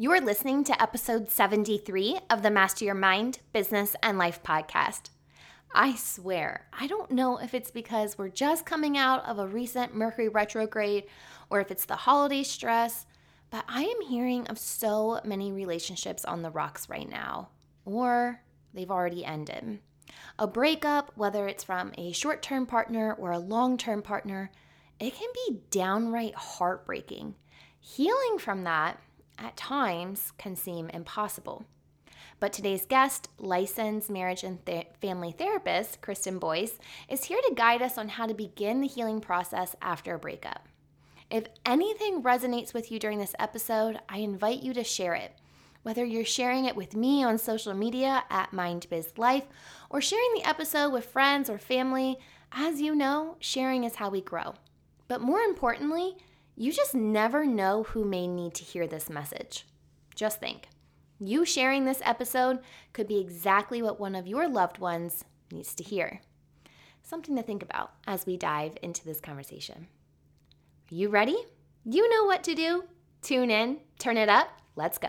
You're listening to episode 73 of the Master Your Mind, Business, and Life podcast. I swear, I don't know if it's because we're just coming out of a recent Mercury retrograde or if it's the holiday stress, but I am hearing of so many relationships on the rocks right now, or they've already ended. A breakup, whether it's from a short-term partner or a long-term partner, it can be downright heartbreaking. Healing from that at times can seem impossible. But today's guest, licensed marriage and family therapist, Kristen Boyce, is here to guide us on how to begin the healing process after a breakup. If anything resonates with you during this episode, I invite you to share it. Whether you're sharing it with me on social media at MindBizLife or sharing the episode with friends or family, as you know, sharing is how we grow. But more importantly, you just never know who may need to hear this message. Just think. You sharing this episode could be exactly what one of your loved ones needs to hear. Something to think about as we dive into this conversation. Are you ready? You know what to do. Tune in, turn it up, let's go.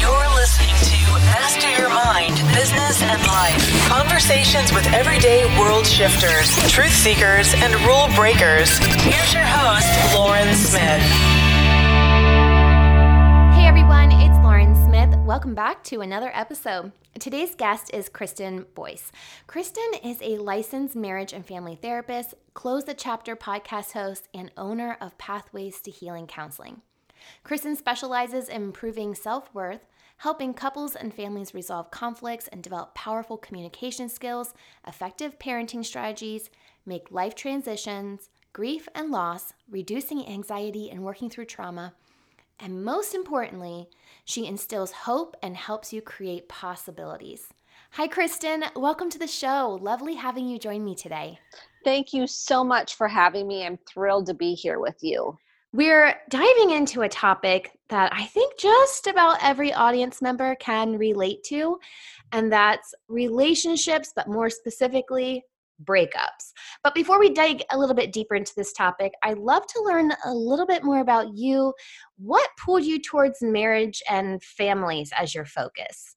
You're listening to Master Your Mind, Business, and Life. Conversations with everyday world shifters, truth seekers, and rule breakers. Here's your host, Lauren Smith. Hey everyone, it's Lauren Smith. Welcome back to another episode. Today's guest is Kristen Boyce. Kristen is a licensed marriage and family therapist, Close the Chapter podcast host, and owner of Pathways to Healing Counseling. Kristen specializes in improving self-worth, helping couples and families resolve conflicts and develop powerful communication skills, effective parenting strategies, make life transitions, grief and loss, reducing anxiety and working through trauma. And most importantly, she instills hope and helps you create possibilities. Hi, Kristen. Welcome to the show. Lovely having you join me today. Thank you so much for having me. I'm thrilled to be here with you. We're diving into a topic that I think just about every audience member can relate to, and that's relationships, but more specifically, breakups. But before we dig a little bit deeper into this topic, I'd love to learn a little bit more about you. What pulled you towards marriage and families as your focus?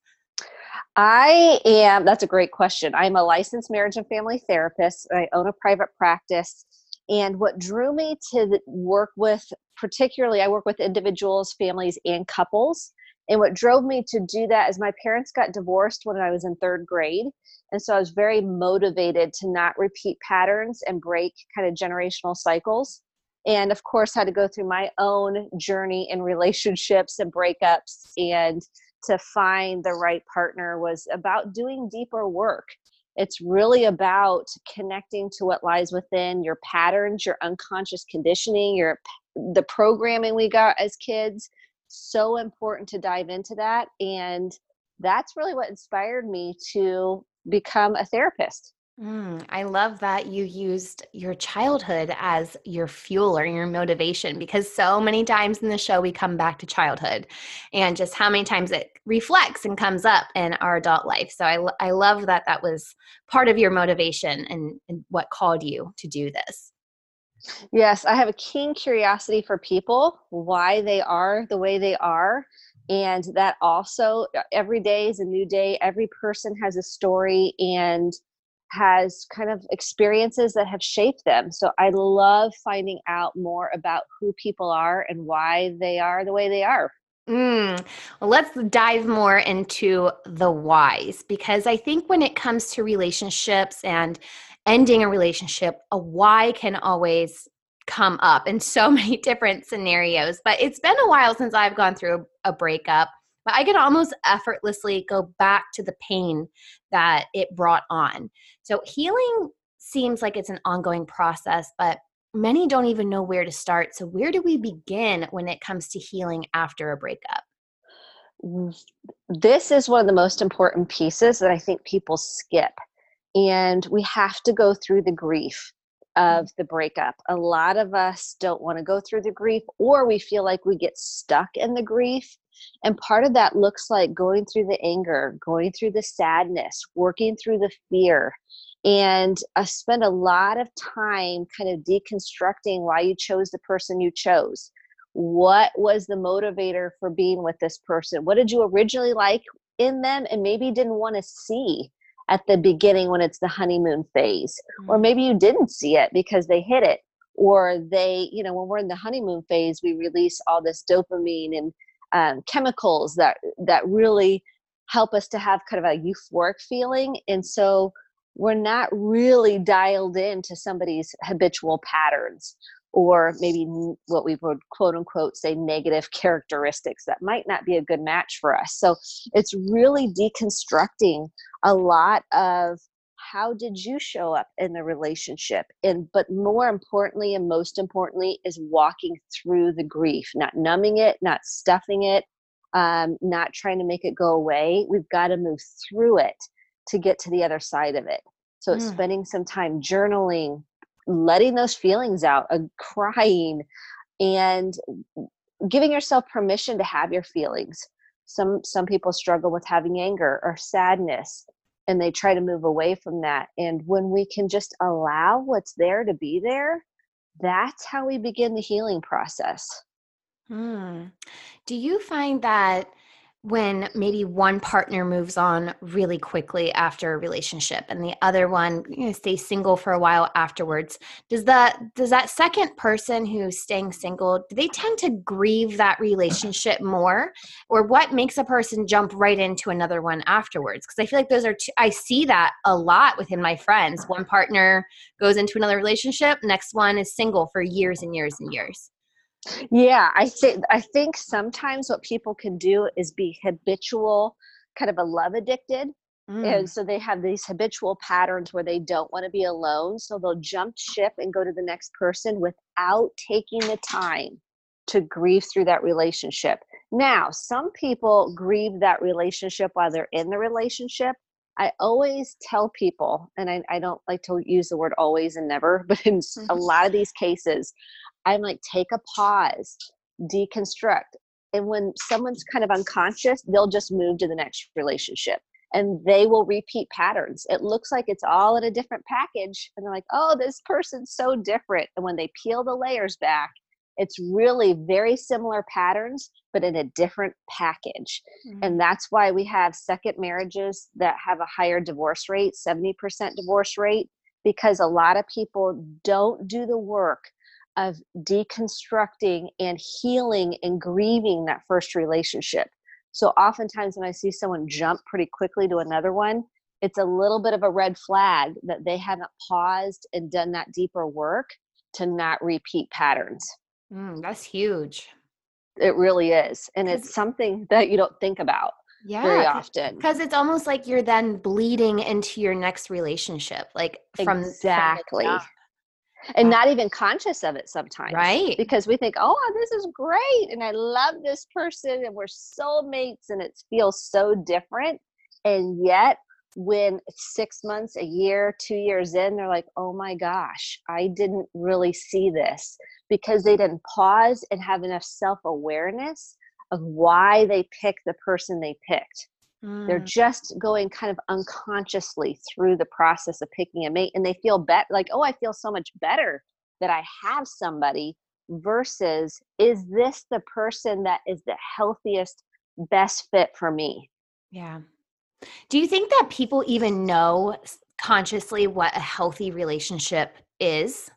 That's a great question. I'm a licensed marriage and family therapist. I own a private practice. And what drew me to work with, particularly, I work with individuals, families, and couples. And what drove me to do that is my parents got divorced when I was in third grade. And so I was very motivated to not repeat patterns and break kind of generational cycles. And of course, had to go through my own journey in relationships and breakups. And to find the right partner was about doing deeper work. It's really about connecting to what lies within your patterns, your unconscious conditioning, the programming we got as kids. So important to dive into that. And that's really what inspired me to become a therapist. I love that you used your childhood as your fuel or your motivation, because so many times in the show we come back to childhood and just how many times it reflects and comes up in our adult life. So I love that that was part of your motivation and what called you to do this. Yes, I have a keen curiosity for people, why they are the way they are. And that also, every day is a new day. Every person has a story and has kind of experiences that have shaped them. So I love finding out more about who people are and why they are the way they are. Well, let's dive more into the whys, because I think when it comes to relationships and ending a relationship, a why can always come up in so many different scenarios. But it's been a while since I've gone through a breakup. But I could almost effortlessly go back to the pain that it brought on. So healing seems like it's an ongoing process, but many don't even know where to start. So where do we begin when it comes to healing after a breakup? This is one of the most important pieces that I think people skip. And we have to go through the grief of the breakup. A lot of us don't want to go through the grief, or we feel like we get stuck in the grief. And part of that looks like going through the anger, going through the sadness, working through the fear. And I spend a lot of time kind of deconstructing why you chose the person you chose. What was the motivator for being with this person? What did you originally like in them and maybe didn't want to see at the beginning when it's the honeymoon phase? Or maybe you didn't see it because they hid it. Or they, you know, when we're in the honeymoon phase, we release all this dopamine and chemicals that really help us to have kind of a euphoric feeling. And so we're not really dialed into somebody's habitual patterns, or maybe what we would quote unquote say negative characteristics that might not be a good match for us. So it's really deconstructing a lot of how did you show up in the relationship? But more importantly, and most importantly, is walking through the grief, not numbing it, not stuffing it, not trying to make it go away. We've got to move through it to get to the other side of it. So it's spending some time journaling, letting those feelings out, crying, and giving yourself permission to have your feelings. Some people struggle with having anger or sadness, and they try to move away from that. And when we can just allow what's there to be there, that's how we begin the healing process. Do you find that when maybe one partner moves on really quickly after a relationship and the other one, you know, stays single for a while afterwards, does that second person who's staying single, do they tend to grieve that relationship more? Or what makes a person jump right into another one afterwards? Because I feel like those are two, I see that a lot within my friends. One partner goes into another relationship, next one is single for years and years and years. Yeah, I think sometimes what people can do is be habitual, kind of a love addicted. And so they have these habitual patterns where they don't want to be alone. So they'll jump ship and go to the next person without taking the time to grieve through that relationship. Now, some people grieve that relationship while they're in the relationship. I always tell people, and I don't like to use the word always and never, but in a lot of these cases, I'm like, take a pause, deconstruct. And when someone's kind of unconscious, they'll just move to the next relationship and they will repeat patterns. It looks like it's all in a different package. And they're like, oh, this person's so different. And when they peel the layers back, it's really very similar patterns, but in a different package. And that's why we have second marriages that have a higher divorce rate, 70% divorce rate, because a lot of people don't do the work of deconstructing and healing and grieving that first relationship. So oftentimes when I see someone jump pretty quickly to another one, it's a little bit of a red flag that they haven't paused and done that deeper work to not repeat patterns. That's huge. It really is. And it's something that you don't think about very often. Because it's almost like you're then bleeding into your next relationship, like from the top. And not even conscious of it sometimes. Right. Because we think, oh, this is great. And I love this person and we're soulmates and it feels so different. And yet when 6 months, a year, 2 years in, they're like, oh my gosh, I didn't really see this, because they didn't pause and have enough self-awareness of why they picked the person they picked. They're just going kind of unconsciously through the process of picking a mate, and they feel like, oh, I feel so much better that I have somebody, versus is this the person that is the healthiest, best fit for me? Yeah. Do you think that people even know consciously what a healthy relationship is?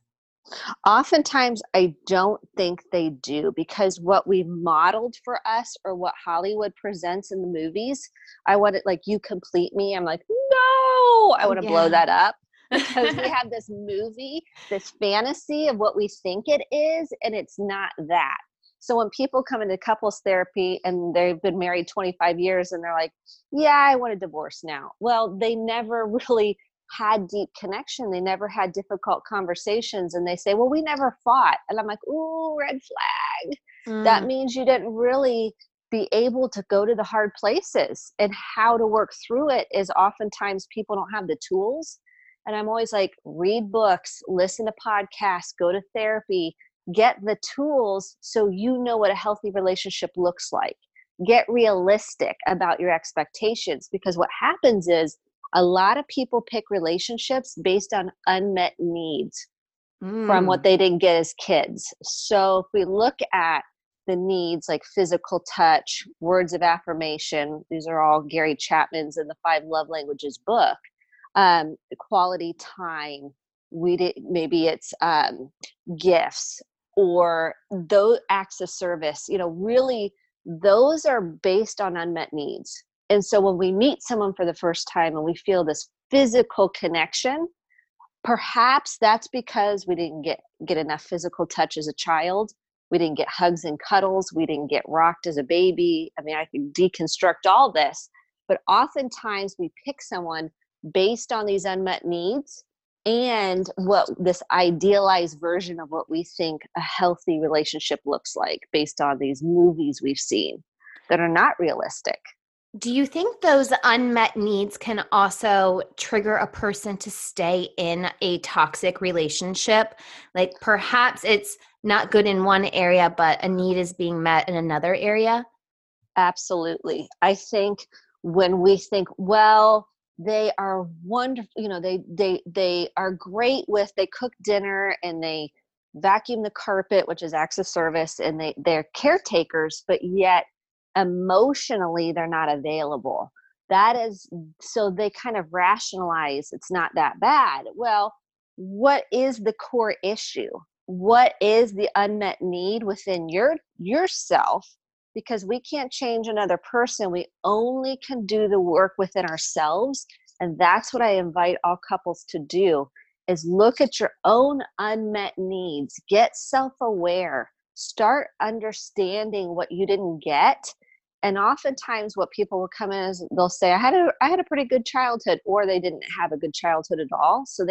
Oftentimes I don't think they do, because what we modeled for us or what Hollywood presents in the movies, I want it like, you complete me. I'm like, no, I want to blow that up, because we have this movie, this fantasy of what we think it is, and it's not that. So when people come into couples therapy and they've been married 25 years and they're like, yeah, I want a divorce now. Well, they never really had deep connection. They never had difficult conversations. And they say, well, we never fought. And I'm like, ooh, red flag. That means you didn't really be able to go to the hard places, and how to work through it is oftentimes people don't have the tools. And I'm always like, read books, listen to podcasts, go to therapy, get the tools so you know what a healthy relationship looks like. Get realistic about your expectations, because what happens is a lot of people pick relationships based on unmet needs from what they didn't get as kids. So if we look at the needs like physical touch, words of affirmation. These are all Gary Chapman's in the Five Love Languages book. Quality time. Maybe it's gifts or those acts of service. You know, really, those are based on unmet needs. And so when we meet someone for the first time and we feel this physical connection, perhaps that's because we didn't get enough physical touch as a child. We didn't get hugs and cuddles. We didn't get rocked as a baby. I mean, I can deconstruct all this, but oftentimes we pick someone based on these unmet needs and what this idealized version of what we think a healthy relationship looks like based on these movies we've seen that are not realistic. Do you think those unmet needs can also trigger a person to stay in a toxic relationship? Like perhaps it's not good in one area, but a need is being met in another area? Absolutely. I think when we think, well, they are wonderful, you know, they are great with, they cook dinner and they vacuum the carpet, which is acts of service, and they're caretakers, but yet emotionally they're not available. That is, so they kind of rationalize it's not that bad. Well, what is the core issue? What is the unmet need within yourself? Because we can't change another person. We only can do the work within ourselves. And that's what I invite all couples to do, is look at your own unmet needs, get self-aware, start understanding what you didn't get. And oftentimes what people will come in is they'll say, I had a pretty good childhood, or they didn't have a good childhood at all. So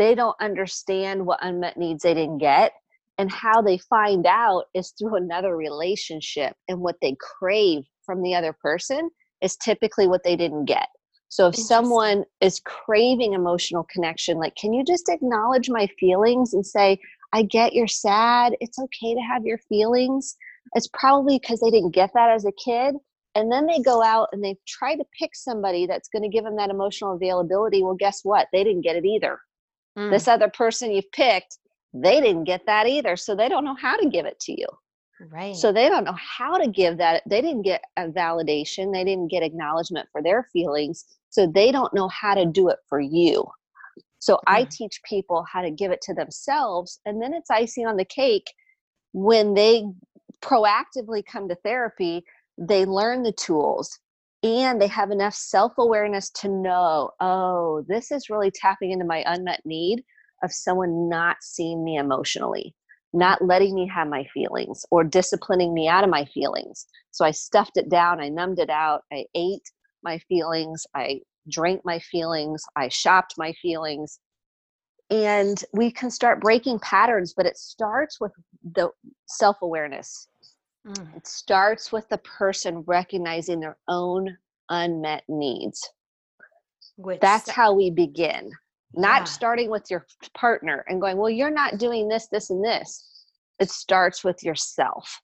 they don't understand what unmet needs they didn't get. And how they find out is through another relationship, and what they crave from the other person is typically what they didn't get. So if someone is craving emotional connection, like, can you just acknowledge my feelings and say, I get you're sad. It's okay to have your feelings. It's probably because they didn't get that as a kid. And then they go out and they try to pick somebody that's going to give them that emotional availability. Well, guess what? They didn't get it either. Mm. This other person you've picked, they didn't get that either. So they don't know how to give it to you. Right. So they don't know how to give that. They didn't get a validation. They didn't get acknowledgement for their feelings. So they don't know how to do it for you. So I teach people how to give it to themselves, and then it's icing on the cake. When they proactively come to therapy, they learn the tools and they have enough self-awareness to know, oh, this is really tapping into my unmet need of someone not seeing me emotionally, not letting me have my feelings, or disciplining me out of my feelings. So I stuffed it down. I numbed it out. I ate my feelings. I drank my feelings. I shopped my feelings. And we can start breaking patterns, but it starts with the self-awareness. Mm. It starts with the person recognizing their own unmet needs. That's how we begin. Not starting with your partner and going, well, you're not doing this, this, and this. It starts with yourself.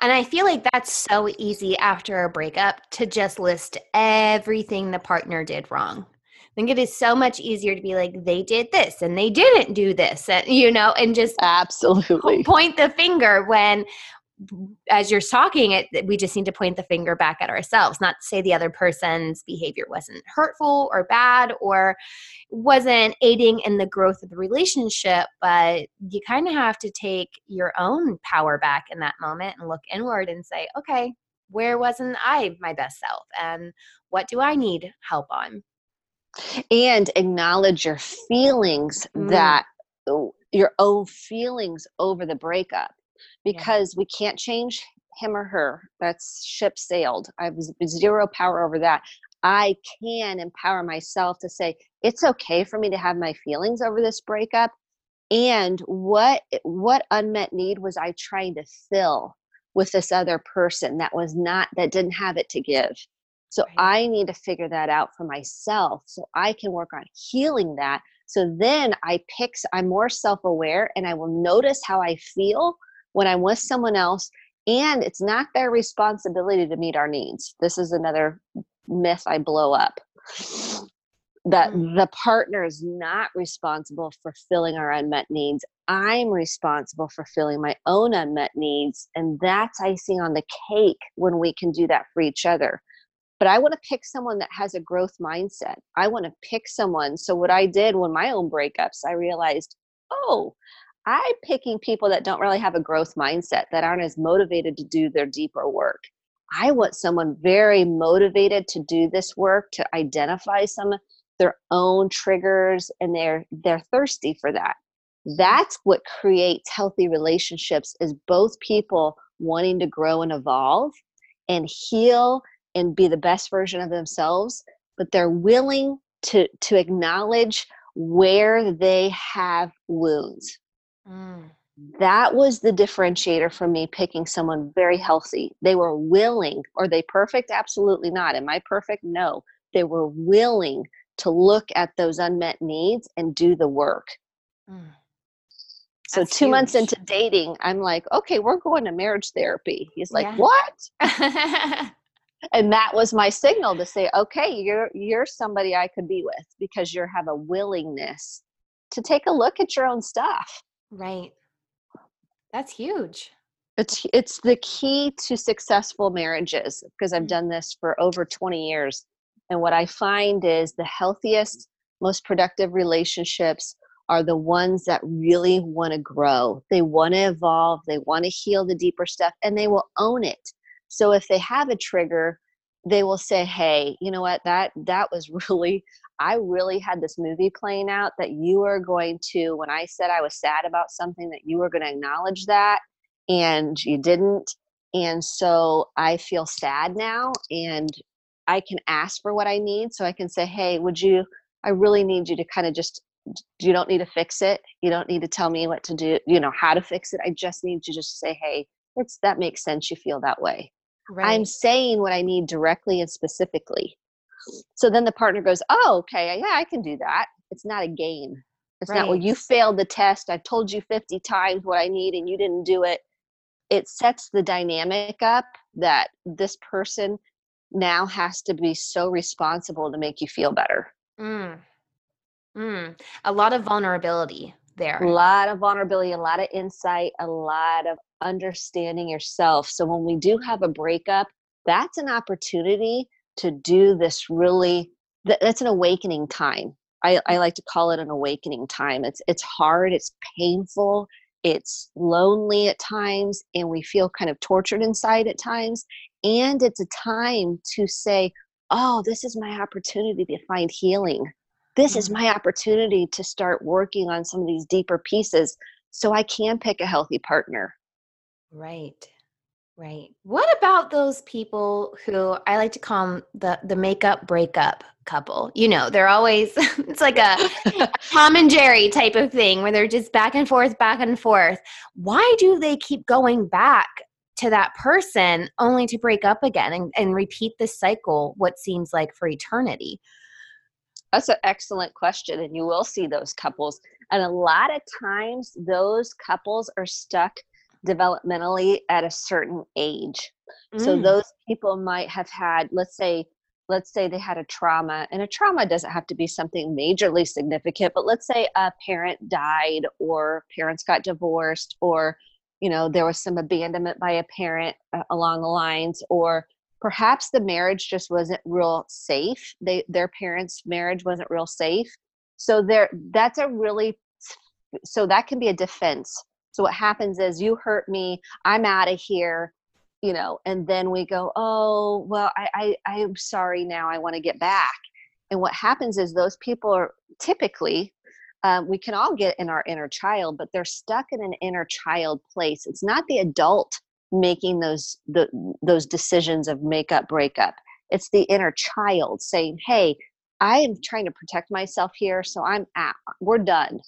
And I feel like that's so easy after a breakup to just list everything the partner did wrong. I think it is so much easier to be like, they did this and they didn't do this, and, you know, and just absolutely point the finger when, as you're talking it, we just need to point the finger back at ourselves, not to say the other person's behavior wasn't hurtful or bad or wasn't aiding in the growth of the relationship, but you kind of have to take your own power back in that moment and look inward and say, okay, where wasn't I my best self and what do I need help on? And acknowledge your feelings, that your own feelings over the breakup. Because we can't change him or her. That's ship sailed. I have zero power over that. I can empower myself to say, it's okay for me to have my feelings over this breakup. And what unmet need was I trying to fill with this other person that didn't have it to give? So I need to figure that out for myself so I can work on healing that. So then I'm more self-aware, and I will notice how I feel when I'm with someone else, and it's not their responsibility to meet our needs. This is another myth I blow up. that the partner is not responsible for filling our unmet needs. I'm responsible for filling my own unmet needs. And that's icing on the cake when we can do that for each other. But I want to pick someone that has a growth mindset. I want to pick someone. So what I did when my own breakups, I realized, oh, I'm picking people that don't really have a growth mindset, that aren't as motivated to do their deeper work. I want someone very motivated to do this work, to identify some of their own triggers, and they're thirsty for that. That's what creates healthy relationships, is both people wanting to grow and evolve and heal and be the best version of themselves, but they're willing to acknowledge where they have wounds. Mm. That was the differentiator for me picking someone very healthy. They were willing. Are they perfect? Absolutely not. Am I perfect? No. They were willing to look at those unmet needs and do the work. Mm. So that's two huge. Months into dating, I'm like, okay, we're going to marriage therapy. He's like, what? And that was my signal to say, okay, you're somebody I could be with, because you have a willingness to take a look at your own stuff. Right. That's huge. It's the key to successful marriages, because I've done this for over 20 years. And what I find is the healthiest, most productive relationships are the ones that really want to grow. They want to evolve. They want to heal the deeper stuff, and they will own it. So if they have a trigger, they will say, hey, you know what? That was really, I really had this movie playing out that you are going to, when I said I was sad about something, that you were going to acknowledge that, and you didn't. And so I feel sad now, and I can ask for what I need. So I can say, hey, I really need you to kind of just, you don't need to fix it. You don't need to tell me what to do, how to fix it. I just need to just say, hey, that makes sense. You feel that way. Right. I'm saying what I need directly and specifically. So then the partner goes, oh, okay, yeah, I can do that. It's not a game. It's not, well, you failed the test. I've told you 50 times what I need and you didn't do it. It sets the dynamic up that this person now has to be so responsible to make you feel better. Mm. Mm. A lot of vulnerability there. A lot of vulnerability, a lot of insight, a lot of understanding yourself. So when we do have a breakup, that's an opportunity to do this really, that's an awakening time. I like to call it an awakening time. It's hard, it's painful, it's lonely at times, and we feel kind of tortured inside at times. And it's a time to say, oh, this is my opportunity to find healing. This is my opportunity to start working on some of these deeper pieces so I can pick a healthy partner. Right. What about those people who I like to call the makeup breakup couple? They're always, it's like a Tom and Jerry type of thing where they're just back and forth. Why do they keep going back to that person only to break up again and repeat this cycle, what seems like for eternity? That's an excellent question. And you will see those couples. And a lot of times those couples are stuck developmentally at a certain age. Mm. So those people might have had, let's say they had a trauma, and a trauma doesn't have to be something majorly significant, but let's say a parent died, or parents got divorced, or, there was some abandonment by a parent along the lines, or perhaps the marriage just wasn't real safe. Their parents' marriage wasn't real safe. So that can be a defense. So what happens is, you hurt me, I'm out of here, and then we go, oh, well, I am sorry now, I want to get back. And what happens is those people are typically, we can all get in our inner child, but they're stuck in an inner child place. It's not the adult making those decisions of makeup, breakup. It's the inner child saying, hey, I am trying to protect myself here, so I'm out. We're done.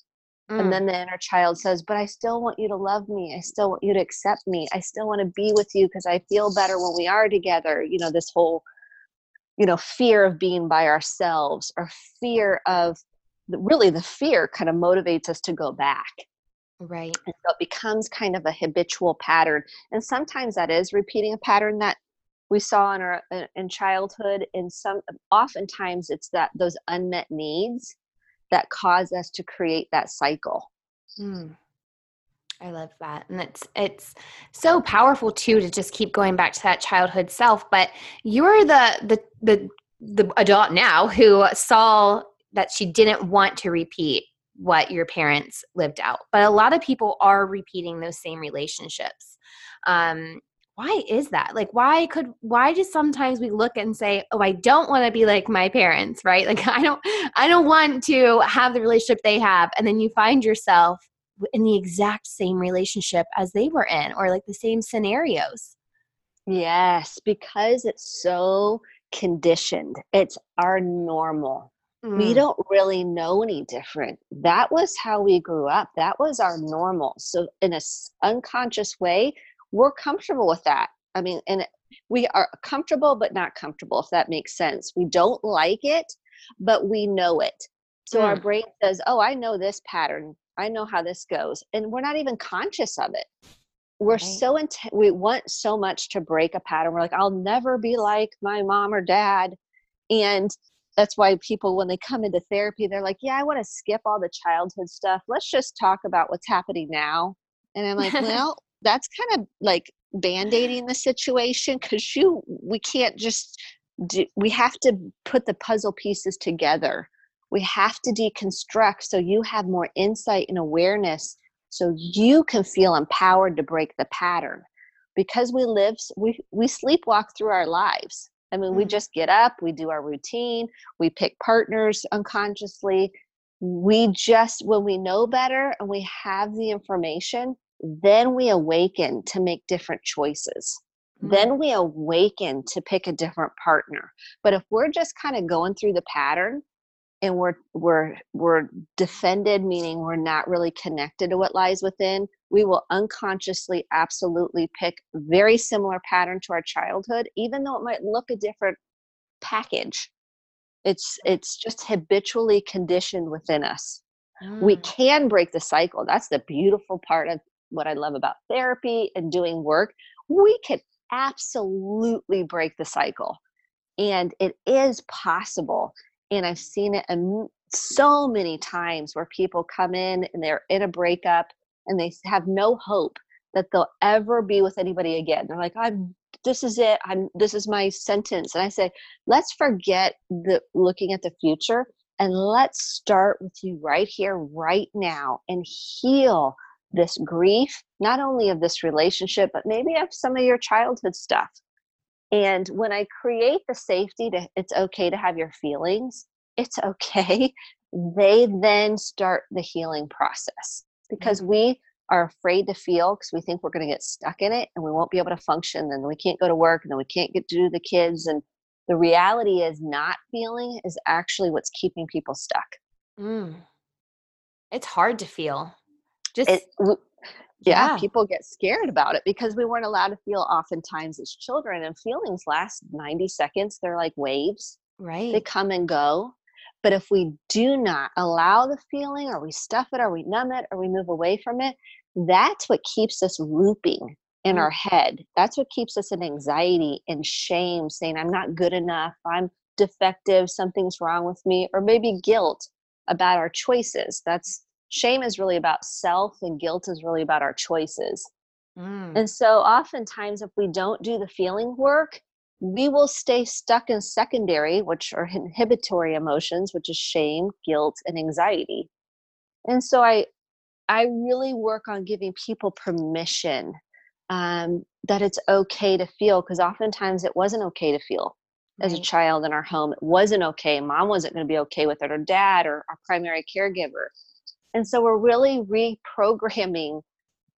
Mm. And then the inner child says, but I still want you to love me. I still want you to accept me. I still want to be with you because I feel better when we are together. This whole, fear of being by ourselves, or fear of, really the fear kind of motivates us to go back. Right. And so it becomes kind of a habitual pattern. And sometimes that is repeating a pattern that we saw in our in childhood, and oftentimes it's that those unmet needs that cause us to create that cycle. Mm. I love that. And it's so powerful too, to just keep going back to that childhood self, but you're the adult now who saw that she didn't want to repeat what your parents lived out. But a lot of people are repeating those same relationships. Why is that? Like, why do sometimes we look and say, oh, I don't want to be like my parents, right? Like, I don't want to have the relationship they have. And then you find yourself in the exact same relationship as they were in, or like the same scenarios. Yes, because it's so conditioned. It's our normal. Mm. We don't really know any different. That was how we grew up. That was our normal. So in an unconscious way, we're comfortable with that. I mean, and we are comfortable, but not comfortable, if that makes sense. We don't like it, but we know it. So our brain says, oh, I know this pattern. I know how this goes. And we're not even conscious of it. We're right. We want so much to break a pattern. We're like, I'll never be like my mom or dad. And that's why people, when they come into therapy, they're like, yeah, I want to skip all the childhood stuff. Let's just talk about what's happening now. And I'm like, well, that's kind of like band-aiding the situation, because we can't just we have to put the puzzle pieces together. We have to deconstruct so you have more insight and awareness, so you can feel empowered to break the pattern, because we sleepwalk through our lives. I mean, we just get up, we do our routine, we pick partners unconsciously. We just, when we know better and we have the information, then we awaken to make different choices. Mm-hmm. Then we awaken to pick a different partner. But if we're just kind of going through the pattern, and we're defended, meaning we're not really connected to what lies within, we will unconsciously absolutely pick very similar pattern to our childhood, even though it might look a different package. It's just habitually conditioned within us. We can break the cycle. That's the beautiful part of what I love about therapy and doing work. We can absolutely break the cycle, and it is possible. And I've seen it so many times where people come in and they're in a breakup and they have no hope that they'll ever be with anybody again. They're like, this is it. This is my sentence. And I say, let's forget looking at the future, and let's start with you right here, right now, and heal this grief, not only of this relationship, but maybe of some of your childhood stuff. And when I create the safety it's okay to have your feelings, it's okay, they then start the healing process, because we are afraid to feel, because we think we're going to get stuck in it and we won't be able to function, and we can't go to work, and then we can't get to the kids. And the reality is, not feeling is actually what's keeping people stuck. Mm. It's hard to feel. Yeah, people get scared about it because we weren't allowed to feel oftentimes as children, and feelings last 90 seconds. They're like waves. Right. They come and go. But if we do not allow the feeling, or we stuff it, or we numb it, or we move away from it, that's what keeps us looping in our head. That's what keeps us in anxiety and shame, saying, I'm not good enough, I'm defective, something's wrong with me, or maybe guilt about our choices. Shame is really about self, and guilt is really about our choices. Mm. And so oftentimes, if we don't do the feeling work, we will stay stuck in secondary, which are inhibitory emotions, which is shame, guilt, and anxiety. And so I really work on giving people permission that it's okay to feel, because oftentimes it wasn't okay to feel. As a child in our home, it wasn't okay. Mom wasn't going to be okay with it, or dad, or our primary caregiver. And so we're really reprogramming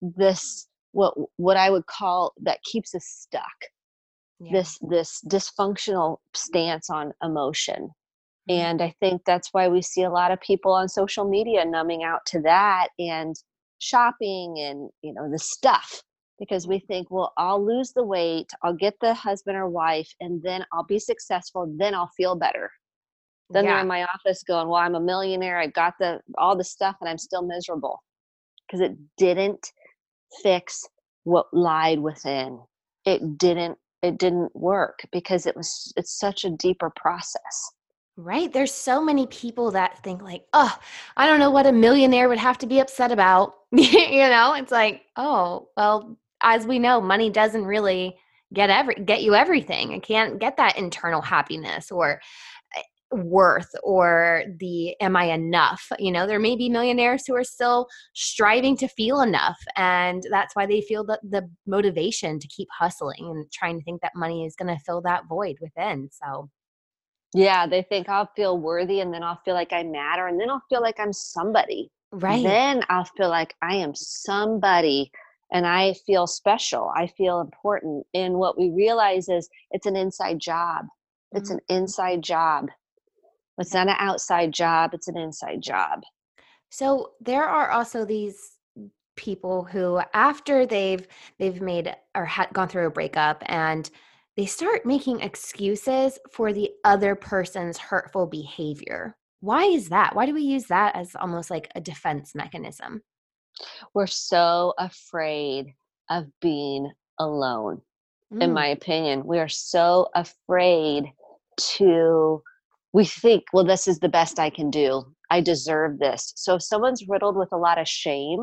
this, what I would call, that keeps us stuck, this dysfunctional stance on emotion. And I think that's why we see a lot of people on social media numbing out to that, and shopping, and, you know, the stuff, because we think, well, I'll lose the weight, I'll get the husband or wife, and then I'll be successful, then I'll feel better. Then they're in my office going, well, I'm a millionaire, I got all the stuff, and I'm still miserable, because it didn't fix what lied within. It didn't it didn't work because it's such a deeper process. Right. There's so many people that think like, oh, I don't know what a millionaire would have to be upset about. You know, it's like, oh, well, as we know, money doesn't really get you everything. It can't get that internal happiness or worth or the am I enough? You know, there may be millionaires who are still striving to feel enough. And that's why they feel the motivation to keep hustling and trying to think that money is going to fill that void within. So yeah, they think I'll feel worthy and then I'll feel like I matter and then I'll feel like I'm somebody. Right. Then I'll feel like I am somebody and I feel special. I feel important. And what we realize is it's an inside job. It's an inside job. It's not an outside job. It's an inside job. So there are also these people who after they've made or gone through a breakup and they start making excuses for the other person's hurtful behavior. Why is that? Why do we use that as almost like a defense mechanism? We're so afraid of being alone, in my opinion. We are so afraid we think, well, this is the best I can do. I deserve this. So if someone's riddled with a lot of shame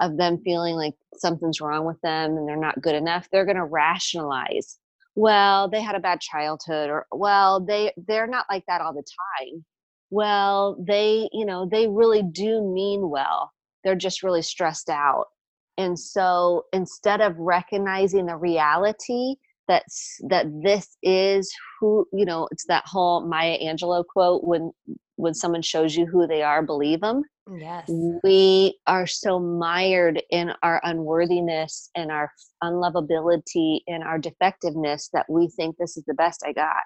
of them feeling like something's wrong with them and they're not good enough, they're going to rationalize. Well, they had a bad childhood, or well, they're not like that all the time. Well, they really do mean well. They're just really stressed out. And so instead of recognizing the reality that this is who, you know, it's that whole Maya Angelou quote, when someone shows you who they are, believe them. Yes. We are so mired in our unworthiness and our unlovability and our defectiveness that we think this is the best I got.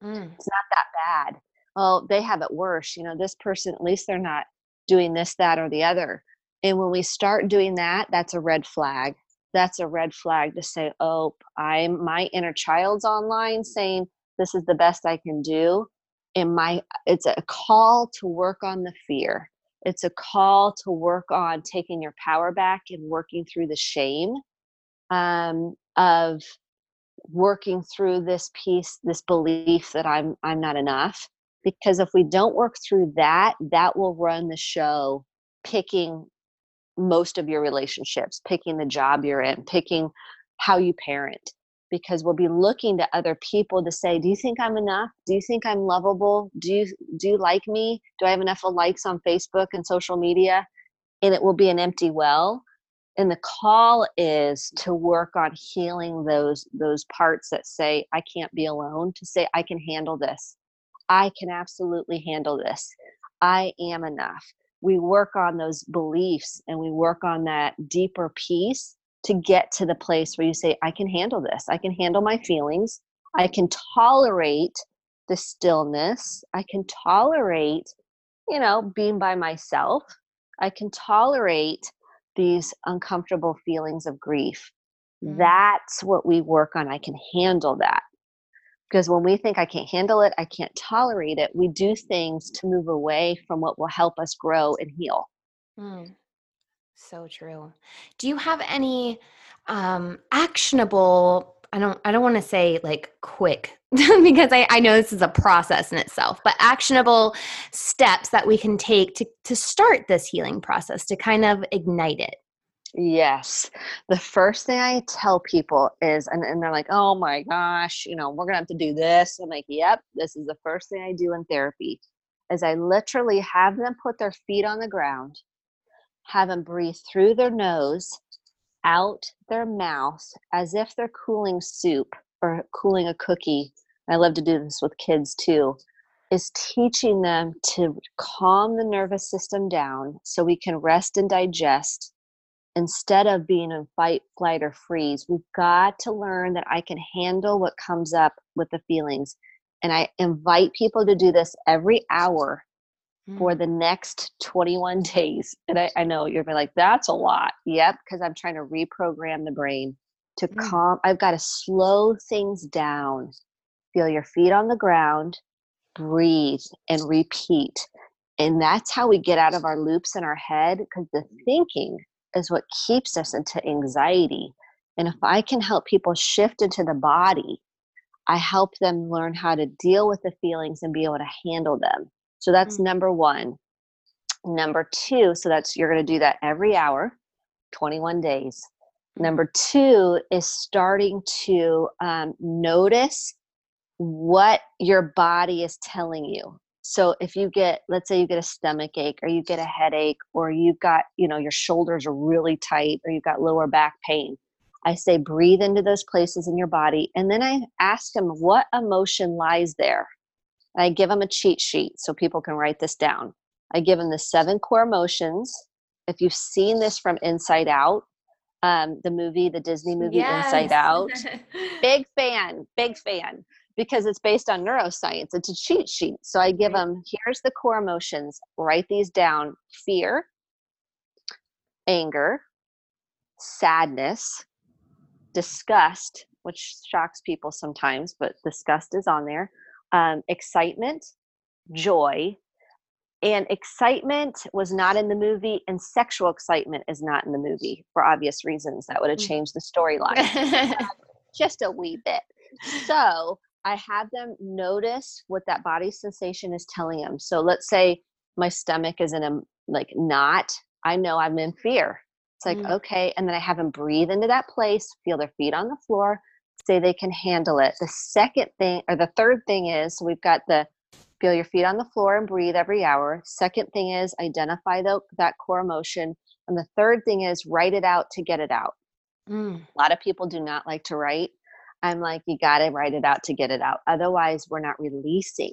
It's not that bad. Oh, they have it worse. You know, this person, at least they're not doing this, that, or the other. And when we start doing that, that's a red flag. That's a red flag to say, oh, my inner child's online saying this is the best I can do. And it's a call to work on the fear. It's a call to work on taking your power back and working through the shame, of working through this piece, this belief that I'm not enough. Because if we don't work through that, that will run the show, picking most of your relationships, picking the job you're in, picking how you parent. Because we'll be looking to other people to say, do you think I'm enough? Do you think I'm lovable? Do you like me? Do I have enough likes on Facebook and social media? And it will be an empty well. And the call is to work on healing those parts that say, I can't be alone, to say, I can handle this. I can absolutely handle this. I am enough. We work on those beliefs and we work on that deeper piece to get to the place where you say, I can handle this. I can handle my feelings. I can tolerate the stillness. I can tolerate, being by myself. I can tolerate these uncomfortable feelings of grief. That's what we work on. I can handle that. Because when we think I can't handle it, I can't tolerate it, we do things to move away from what will help us grow and heal. So true. Do you have any actionable, I don't want to say like quick, because I know this is a process in itself, but actionable steps that we can take to start this healing process, to kind of ignite it? Yes. The first thing I tell people is, and they're like, oh my gosh, we're going to have to do this. I'm like, yep, this is the first thing I do in therapy, is I literally have them put their feet on the ground, have them breathe through their nose, out their mouth, as if they're cooling soup or cooling a cookie. I love to do this with kids too, is teaching them to calm the nervous system down so we can rest and digest instead of being in fight, flight, or freeze. We've got to learn that I can handle what comes up with the feelings. And I invite people to do this every hour for the next 21 days. And I know you're gonna be like, that's a lot. Yep, because I'm trying to reprogram the brain to calm. I've got to slow things down. Feel your feet on the ground, breathe, and repeat. And that's how we get out of our loops in our head, because the thinking is what keeps us into anxiety. And if I can help people shift into the body, I help them learn how to deal with the feelings and be able to handle them. So that's number one. Number two, so that's, you're going to do that every hour, 21 days. Number two is starting to notice what your body is telling you. So if you get, let's say you get a stomach ache, or you get a headache, or you've got, you know, your shoulders are really tight, or you've got lower back pain, I say breathe into those places in your body. And then I ask them what emotion lies there. I give them a cheat sheet so people can write this down. I give them the 7 core emotions. If you've seen this from Inside Out, the Disney movie, yes. Inside Out, big fan, because it's based on neuroscience. It's a cheat sheet. So I give them, here's the core emotions. Write these down: fear, anger, sadness, disgust, which shocks people sometimes, but disgust is on there, excitement, joy. And excitement was not in the movie, and sexual excitement is not in the movie for obvious reasons. That would have changed the storyline just a wee bit. So I have them notice what that body sensation is telling them. So let's say my stomach is in a like knot. I know I'm in fear. It's like, okay. And then I have them breathe into that place, feel their feet on the floor, say they can handle it. The third thing is, so we've got the feel your feet on the floor and breathe every hour. Second thing is identify that core emotion. And the third thing is write it out to get it out. A lot of people do not like to write. I'm like, you got to write it out to get it out. Otherwise, we're not releasing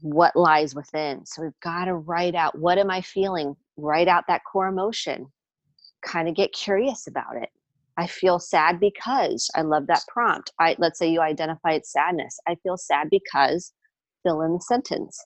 what lies within. So we've got to write out, what am I feeling? Write out that core emotion. Kind of get curious about it. I feel sad because. I love that prompt. Let's say you identify it's sadness. I feel sad because. Fill in the sentence.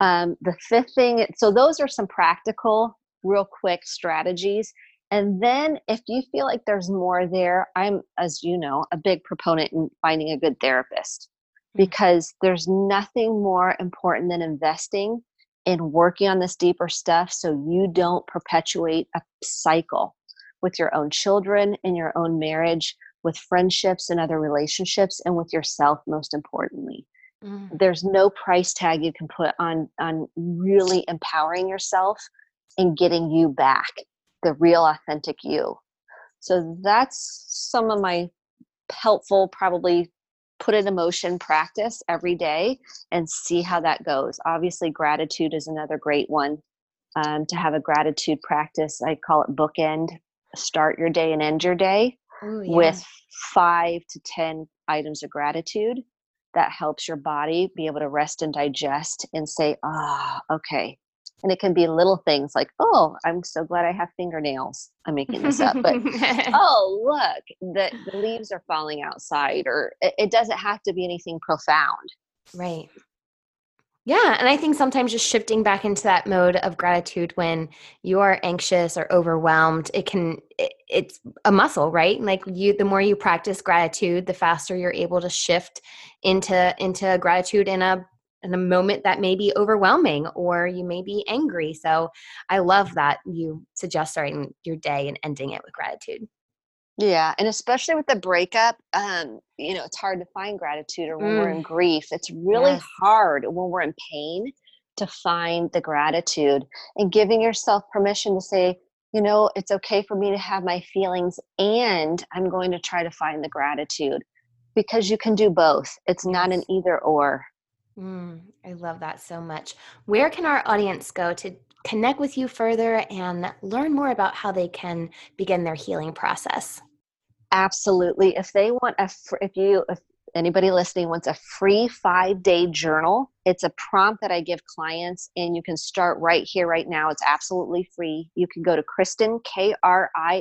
The fifth thing, so those are some practical, real quick strategies. And then if you feel like there's more there, I'm, as you know, a big proponent in finding a good therapist, because there's nothing more important than investing in working on this deeper stuff so you don't perpetuate a cycle with your own children, in your own marriage, with friendships and other relationships, and with yourself, most importantly. There's no price tag you can put on really empowering yourself and getting you back, the real authentic you. So that's some of my helpful, probably put in motion practice every day and see how that goes. Obviously, gratitude is another great one, to have a gratitude practice. I call it bookend, start your day and end your day with 5 to 10 items of gratitude. That helps your body be able to rest and digest and say, okay. And it can be little things like, I'm so glad I have fingernails. I'm making this up, but look, the leaves are falling outside, or it doesn't have to be anything profound. Right. Yeah. And I think sometimes just shifting back into that mode of gratitude when you are anxious or overwhelmed, it's a muscle, right? Like the more you practice gratitude, the faster you're able to shift into gratitude in a moment that may be overwhelming, or you may be angry. So I love that you suggest starting your day and ending it with gratitude. Yeah. And especially with the breakup, it's hard to find gratitude, or when we're in grief, it's really hard when we're in pain to find the gratitude, and giving yourself permission to say, it's okay for me to have my feelings, and I'm going to try to find the gratitude, because you can do both. It's not an either or. I love that so much. Where can our audience go to connect with you further and learn more about how they can begin their healing process? Absolutely. If they want if anybody listening wants a free 5-day journal, it's a prompt that I give clients, and you can start right here, right now. It's absolutely free. You can go to Kristen, KristenD,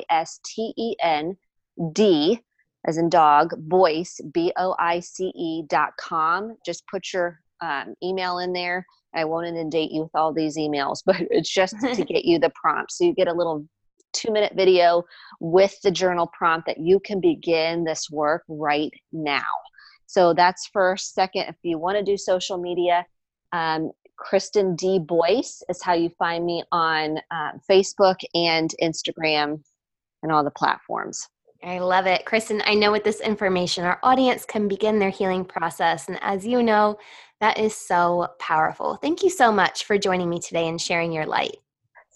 as in dog, Boyce, BOICE.com. Just put your email in there. I won't inundate you with all these emails, but it's just to get you the prompt. So you get a little 2-minute video with the journal prompt that you can begin this work right now. So that's first. Second, if you want to do social media, Kristen D. Boyce is how you find me on Facebook and Instagram and all the platforms. I love it. Kristen, I know with this information, our audience can begin their healing process. And as you know, that is so powerful. Thank you so much for joining me today and sharing your light.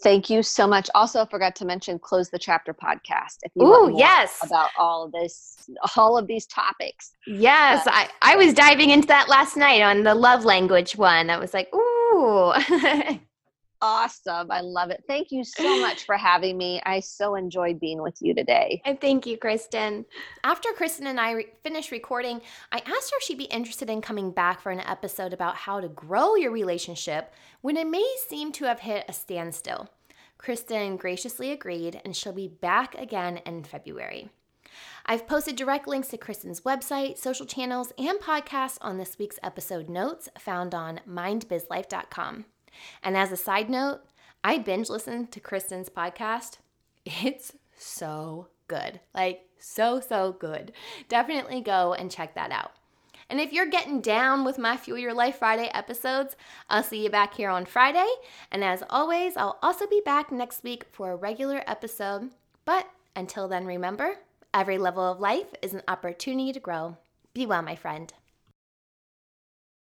Thank you so much. Also, I forgot to mention Close the Chapter podcast. If you want more about all of these topics. Yes. I was diving into that last night on the love language one. I was like, ooh. Awesome. I love it. Thank you so much for having me. I so enjoyed being with you today. And thank you, Kristen. After Kristen and I finished recording, I asked her if she'd be interested in coming back for an episode about how to grow your relationship when it may seem to have hit a standstill. Kristen graciously agreed, and she'll be back again in February. I've posted direct links to Kristen's website, social channels, and podcasts on this week's episode notes found on mindbizlife.com. And as a side note, I binge listened to Kristen's podcast. It's so good. Like, so good. Definitely go and check that out. And if you're getting down with my Fuel Your Life Friday episodes, I'll see you back here on Friday. And as always, I'll also be back next week for a regular episode. But until then, remember, every level of life is an opportunity to grow. Be well, my friend.